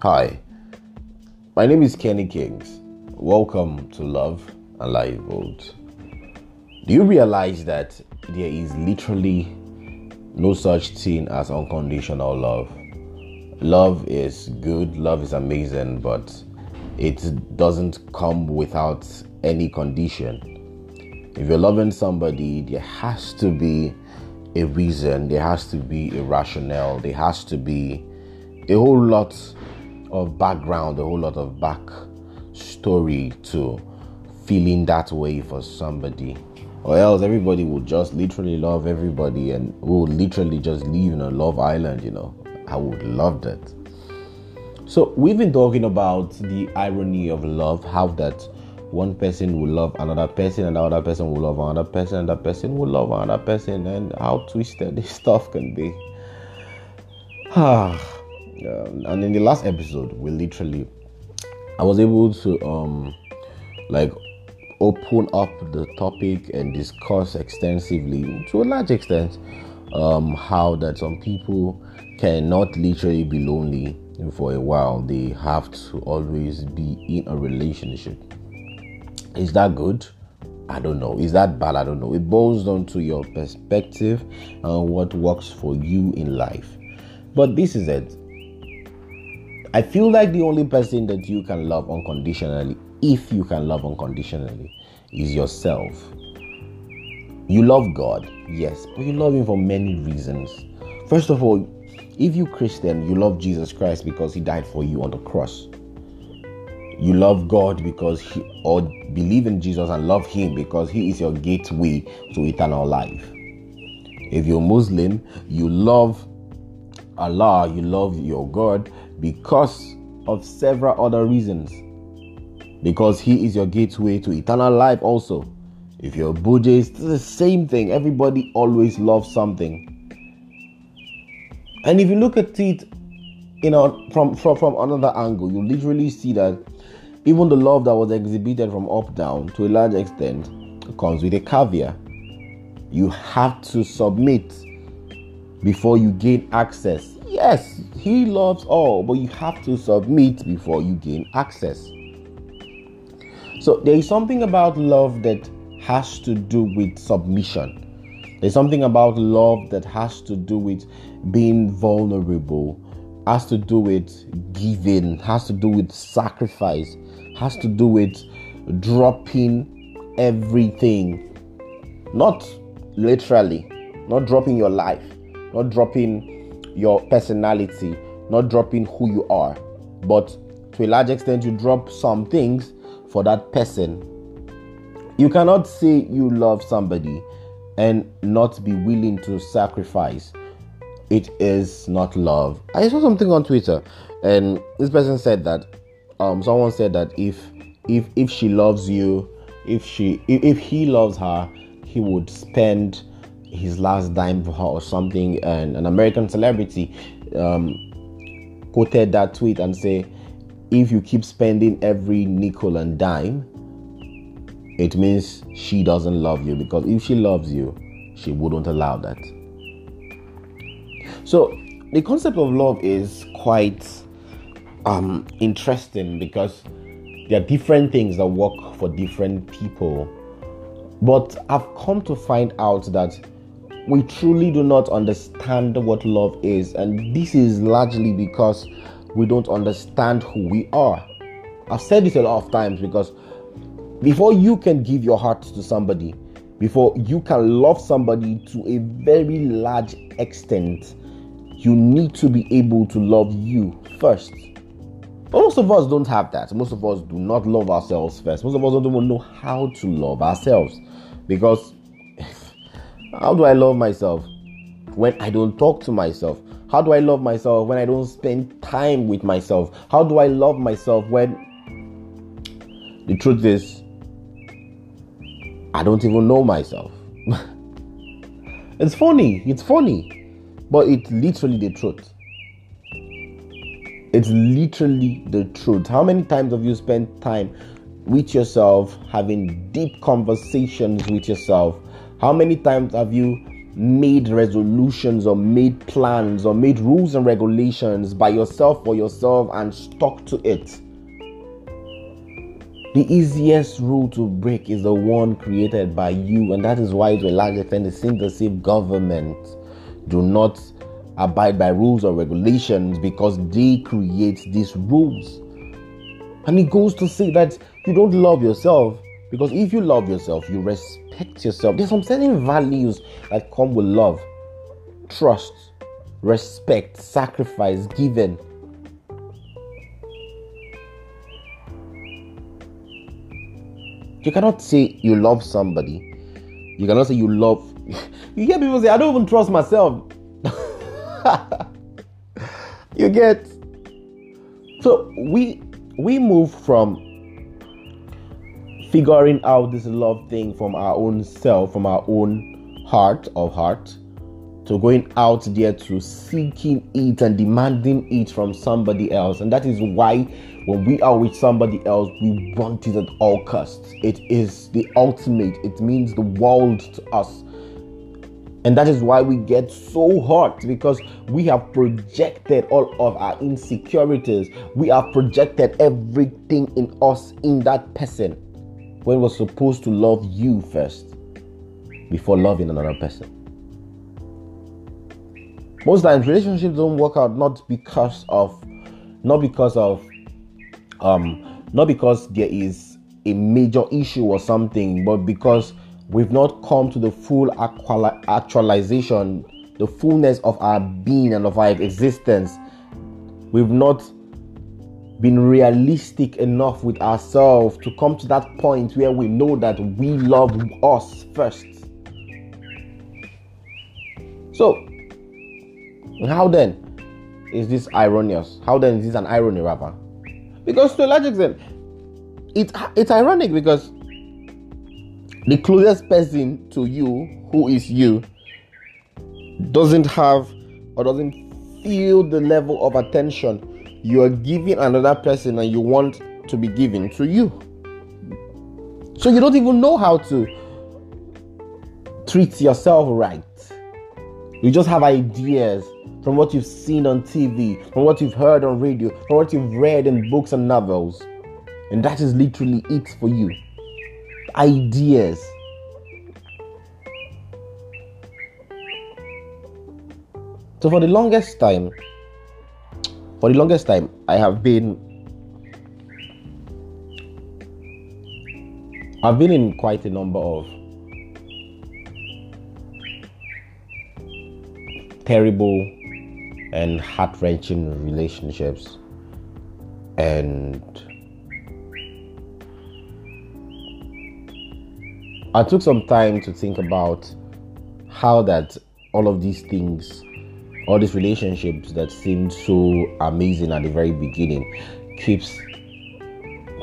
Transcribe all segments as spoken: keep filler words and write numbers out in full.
Hi, my name is Kenny Kings. Welcome to Love and Life Boat. Do you realize that there is literally no such thing as unconditional love? Love is good, love is amazing, but it doesn't come without any condition. If you're loving somebody, there has to be a reason, there has to be a rationale, there has to be a whole lot of background, a whole lot of back story to feeling that way for somebody, or else everybody would just literally love everybody and we would literally just live in a love island. You know, I would love that. So we've been talking about the irony of love, how that one person will love another person and another person will love another person and that person will love another person, and how twisted this stuff can be. Ah. Um, and in the last episode, we literally, I was able to um, like open up the topic and discuss extensively, to a large extent, um, how that some people cannot literally be lonely for a while. They have to always be in a relationship. Is that good? I don't know. Is that bad? I don't know. It boils down to your perspective and what works for you in life. But this is it. I feel like the only person that you can love unconditionally, if you can love unconditionally, is yourself. You love God, yes, but you love him for many reasons. First of all, if you're Christian, you love Jesus Christ because he died for you on the cross. You love God because he, or believe in Jesus and love him because he is your gateway to eternal life. If you're Muslim, you love Allah, you love your God because of several other reasons, because he is your gateway to eternal life. Also, if you're Buddhist, it's the same thing. Everybody always loves something. And if you look at it, you know, from from, from another angle, you literally see that even the love that was exhibited from up down, to a large extent, comes with a caveat. You have to submit before you gain access. Yes, he loves all, but you have to submit before you gain access. So there is something about love that has to do with submission. There's something about love that has to do with being vulnerable, has to do with giving, has to do with sacrifice, has to do with dropping everything. Not literally, not dropping your life, not dropping your personality, not dropping who you are, but to a large extent you drop some things for that person. You cannot say you love somebody and not be willing to sacrifice. It is not love. I saw something on Twitter and this person said that um someone said that if if if she loves you, if she if, if he loves her, he would spend his last dime for her or something. And an American celebrity um, quoted that tweet and say, if you keep spending every nickel and dime, it means she doesn't love you, because if she loves you, she wouldn't allow that. So the concept of love is quite um, interesting, because there are different things that work for different people. But I've come to find out that we truly do not understand what love is, and this is largely because we don't understand who we are. I've said this a lot of times, because before you can give your heart to somebody, before you can love somebody to a very large extent, you need to be able to love you first. But most of us don't have that. Most of us do not love ourselves first. Most of us don't even know how to love ourselves, because how do I love myself when I don't talk to myself? How do I love myself when I don't spend time with myself? How do I love myself when the truth is I don't even know myself? It's funny. It's funny. But it's literally the truth. It's literally the truth. How many times have you spent time with yourself, having deep conversations with yourself? How many times have you made resolutions or made plans or made rules and regulations by yourself for yourself and stuck to it. The easiest rule to break is the one created by you, and that is why to a large extent the synthesis government do not abide by rules or regulations, because they create these rules. And it goes to say that you don't love yourself, because if you love yourself, you respect yourself. There's some certain values that come with love: trust, respect, sacrifice, giving. You cannot say you love somebody. You cannot say you love. You hear people say, I don't even trust myself. You get. So we we move from figuring out this love thing from our own self, from our own heart of heart, to going out there to seeking it and demanding it from somebody else. And that is why when we are with somebody else, we want it at all costs. It is the ultimate. It means the world to us. And that is why we get so hurt, because we have projected all of our insecurities. We have projected everything in us in that person, when we're supposed to love you first before loving another person. Most times relationships don't work out not because of not because of um not because there is a major issue or something, but because we've not come to the full actualization, the fullness of our being and of our existence. We've not been realistic enough with ourselves to come to that point where we know that we love us first. So, how then is this ironious? How then is this an irony rather? Because to a large extent, it, it's ironic, because the closest person to you, who is you, doesn't have or doesn't feel the level of attention you are giving another person and you want to be given to you. So you don't even know how to treat yourself right. You just have ideas from what you've seen on T V, from what you've heard on radio, from what you've read in books and novels. And that is literally it for you. Ideas. So for the longest time, for the longest time, I have been, I've been in quite a number of terrible and heart-wrenching relationships, and I took some time to think about how that all of these things, all these relationships that seemed so amazing at the very beginning, keeps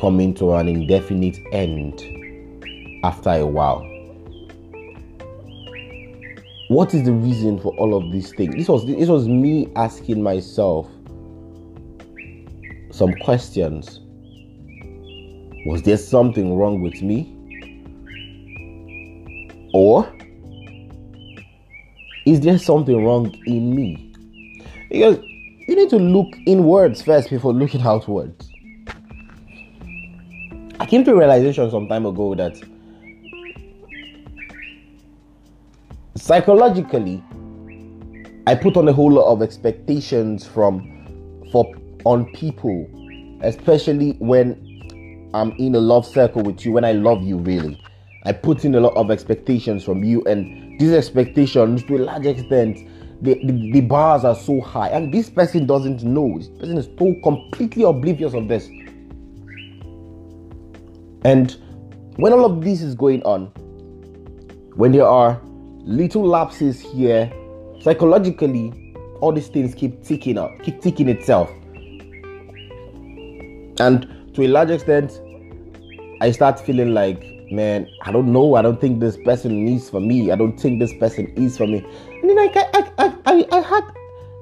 coming to an indefinite end after a while. What is the reason for all of these things? This was this was me asking myself some questions. Was there something wrong with me? Or is there something wrong in me? Because you need to look inwards first before looking outwards. I came to a realization some time ago that psychologically, I put on a whole lot of expectations from for on people, especially when I'm in a love circle with you, when I love you really. I put in a lot of expectations from you, and these expectations, to a large extent, the, the, the bars are so high, and this person doesn't know. This person is so completely oblivious of this. And when all of this is going on, when there are little lapses here, psychologically, all these things keep ticking up, keep ticking itself. And to a large extent, I start feeling like, man, I don't know. I don't think this person is for me. I don't think this person is for me. And then I, I, I, I, I had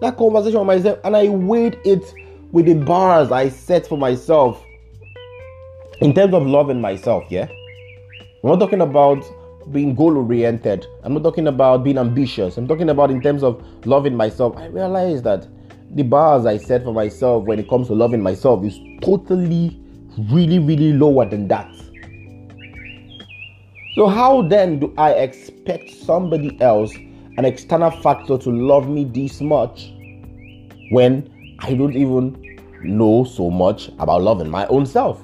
that conversation with myself, and I weighed it with the bars I set for myself in terms of loving myself. Yeah, we're not talking about being goal-oriented. I'm not talking about being ambitious. I'm talking about in terms of loving myself. I realize that the bars I set for myself when it comes to loving myself is totally, really, really lower than that. So how then do I expect somebody else, an external factor, to love me this much when I don't even know so much about loving my own self?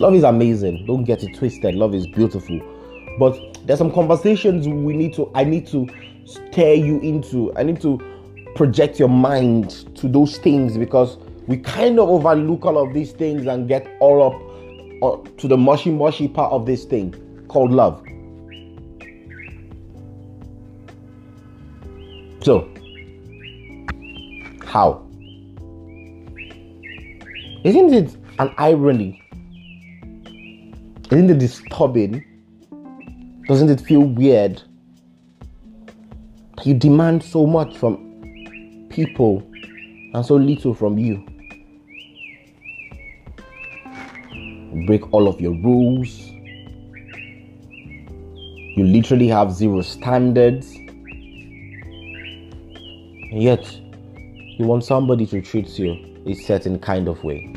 Love is amazing. Don't get it twisted. Love is beautiful. But there's some conversations we need to, I need to steer you into. I need to project your mind to those things, because we kind of overlook all of these things and get all up uh, to the mushy-mushy part of this thing called love. So, how? Isn't it an irony? Isn't it disturbing? Doesn't it feel weird? You demand so much from people and so little from you. You break all of your rules. You literally have zero standards. And yet, you want somebody to treat you a certain kind of way.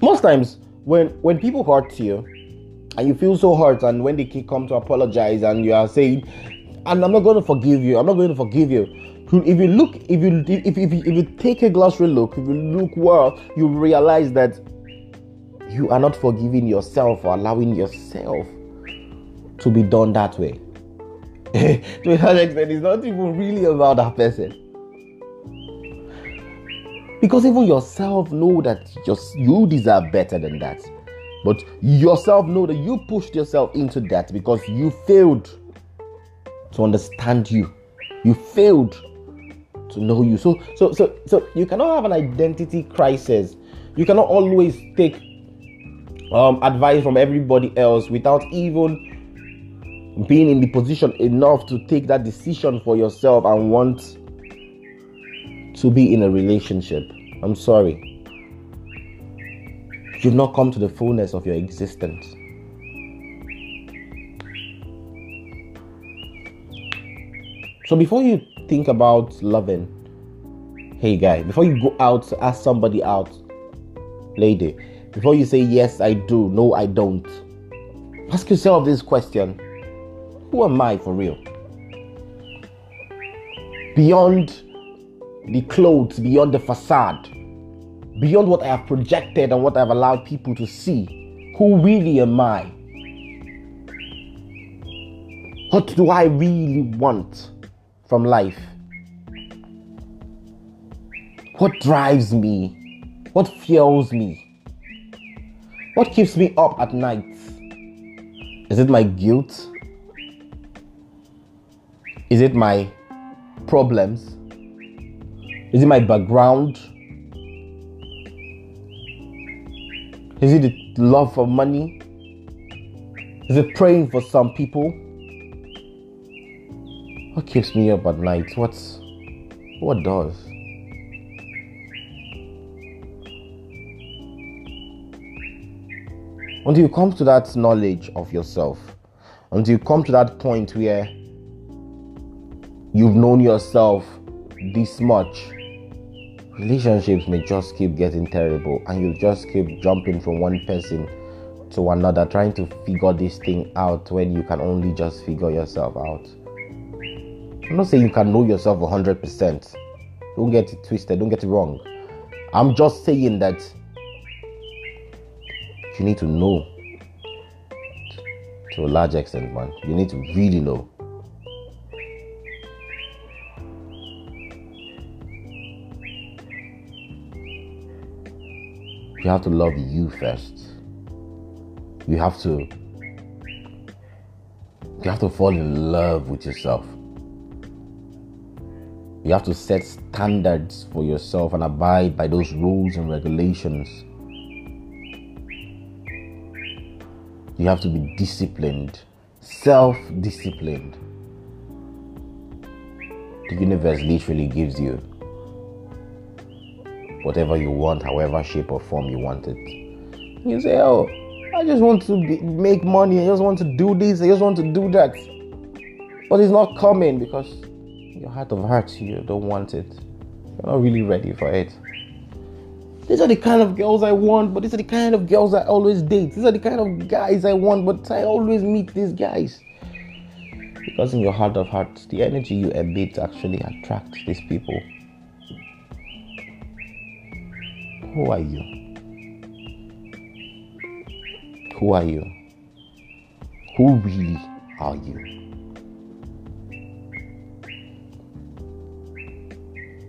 Most times, when when people hurt you, and you feel so hurt, and when they come to apologize, and you are saying, "And I'm not going to forgive you. I'm not going to forgive you." If you look, if you if if you, if you take a glossary look, if you look well, you realize that you are not forgiving yourself or allowing yourself to be done that way. To that extent, it's not even really about that person. Because even yourself know that you deserve better than that. But yourself know that you pushed yourself into that because you failed to understand you. You failed to know you. So, so, so, so you cannot have an identity crisis. You cannot always take um, advice from everybody else without even being in the position enough to take that decision for yourself and want to be in a relationship. I'm sorry. You've not come to the fullness of your existence. So before you think about loving, hey guy, before you go out to ask somebody out, lady, before you say yes I do, no I don't, ask yourself this question: who am I for real? Beyond the clothes, beyond the facade, beyond what I have projected and what I have allowed people to see, who really am I? What do I really want from life? What drives me? What fuels me? What keeps me up at night? Is it my guilt? Is it my problems? Is it my background? Is it the love for money? Is it praying for some people? What keeps me up at night? What's, what does? Until you come to that knowledge of yourself, until you come to that point where you've known yourself this much, relationships may just keep getting terrible, and you just keep jumping from one person to another, trying to figure this thing out when you can only just figure yourself out. I'm not saying you can know yourself one hundred percent. Don't get it twisted, don't get it wrong. I'm just saying that you need to know to a large extent, man. You need to really know. You have to love you first. You have to you have to fall in love with yourself. You have to set standards for yourself and abide by those rules and regulations. You have to be disciplined, self-disciplined. The universe literally gives you whatever you want, however shape or form you want it. And you say, oh, I just want to be, make money, I just want to do this, I just want to do that. But it's not coming because your heart of hearts, you don't want it. You're not really ready for it. These are the kind of girls I want, but these are the kind of girls I always date. These are the kind of guys I want, but I always meet these guys. Because in your heart of hearts, the energy you emit actually attracts these people. Who are you? Who are you? Who really are you?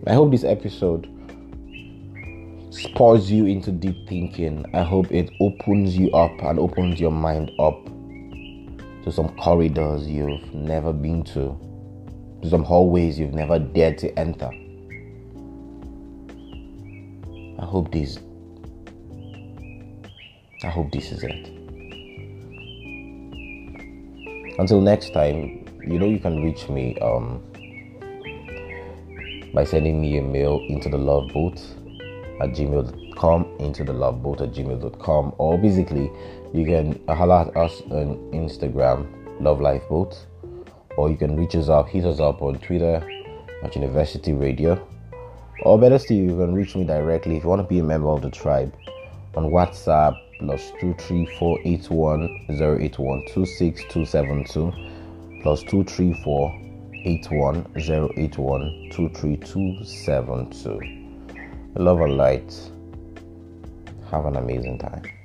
I hope this episode spurs you into deep thinking. I hope it opens you up and opens your mind up to some corridors you've never been to, to some hallways you've never dared to enter. I hope this, I hope this is it. Until next time, you know you can reach me um, by sending me a mail into the love boat at gmail dot com, into the love boat at gmail dot com, or basically you can holler at us on Instagram, Love Life Boat, or you can reach us up, hit us up on Twitter at University Radio, or better still, you can reach me directly if you want to be a member of the tribe on WhatsApp plus two three four eight one zero eight one two six two seven two plus two three four eight one zero eight one two three two seven two. Love and light. Have an amazing time.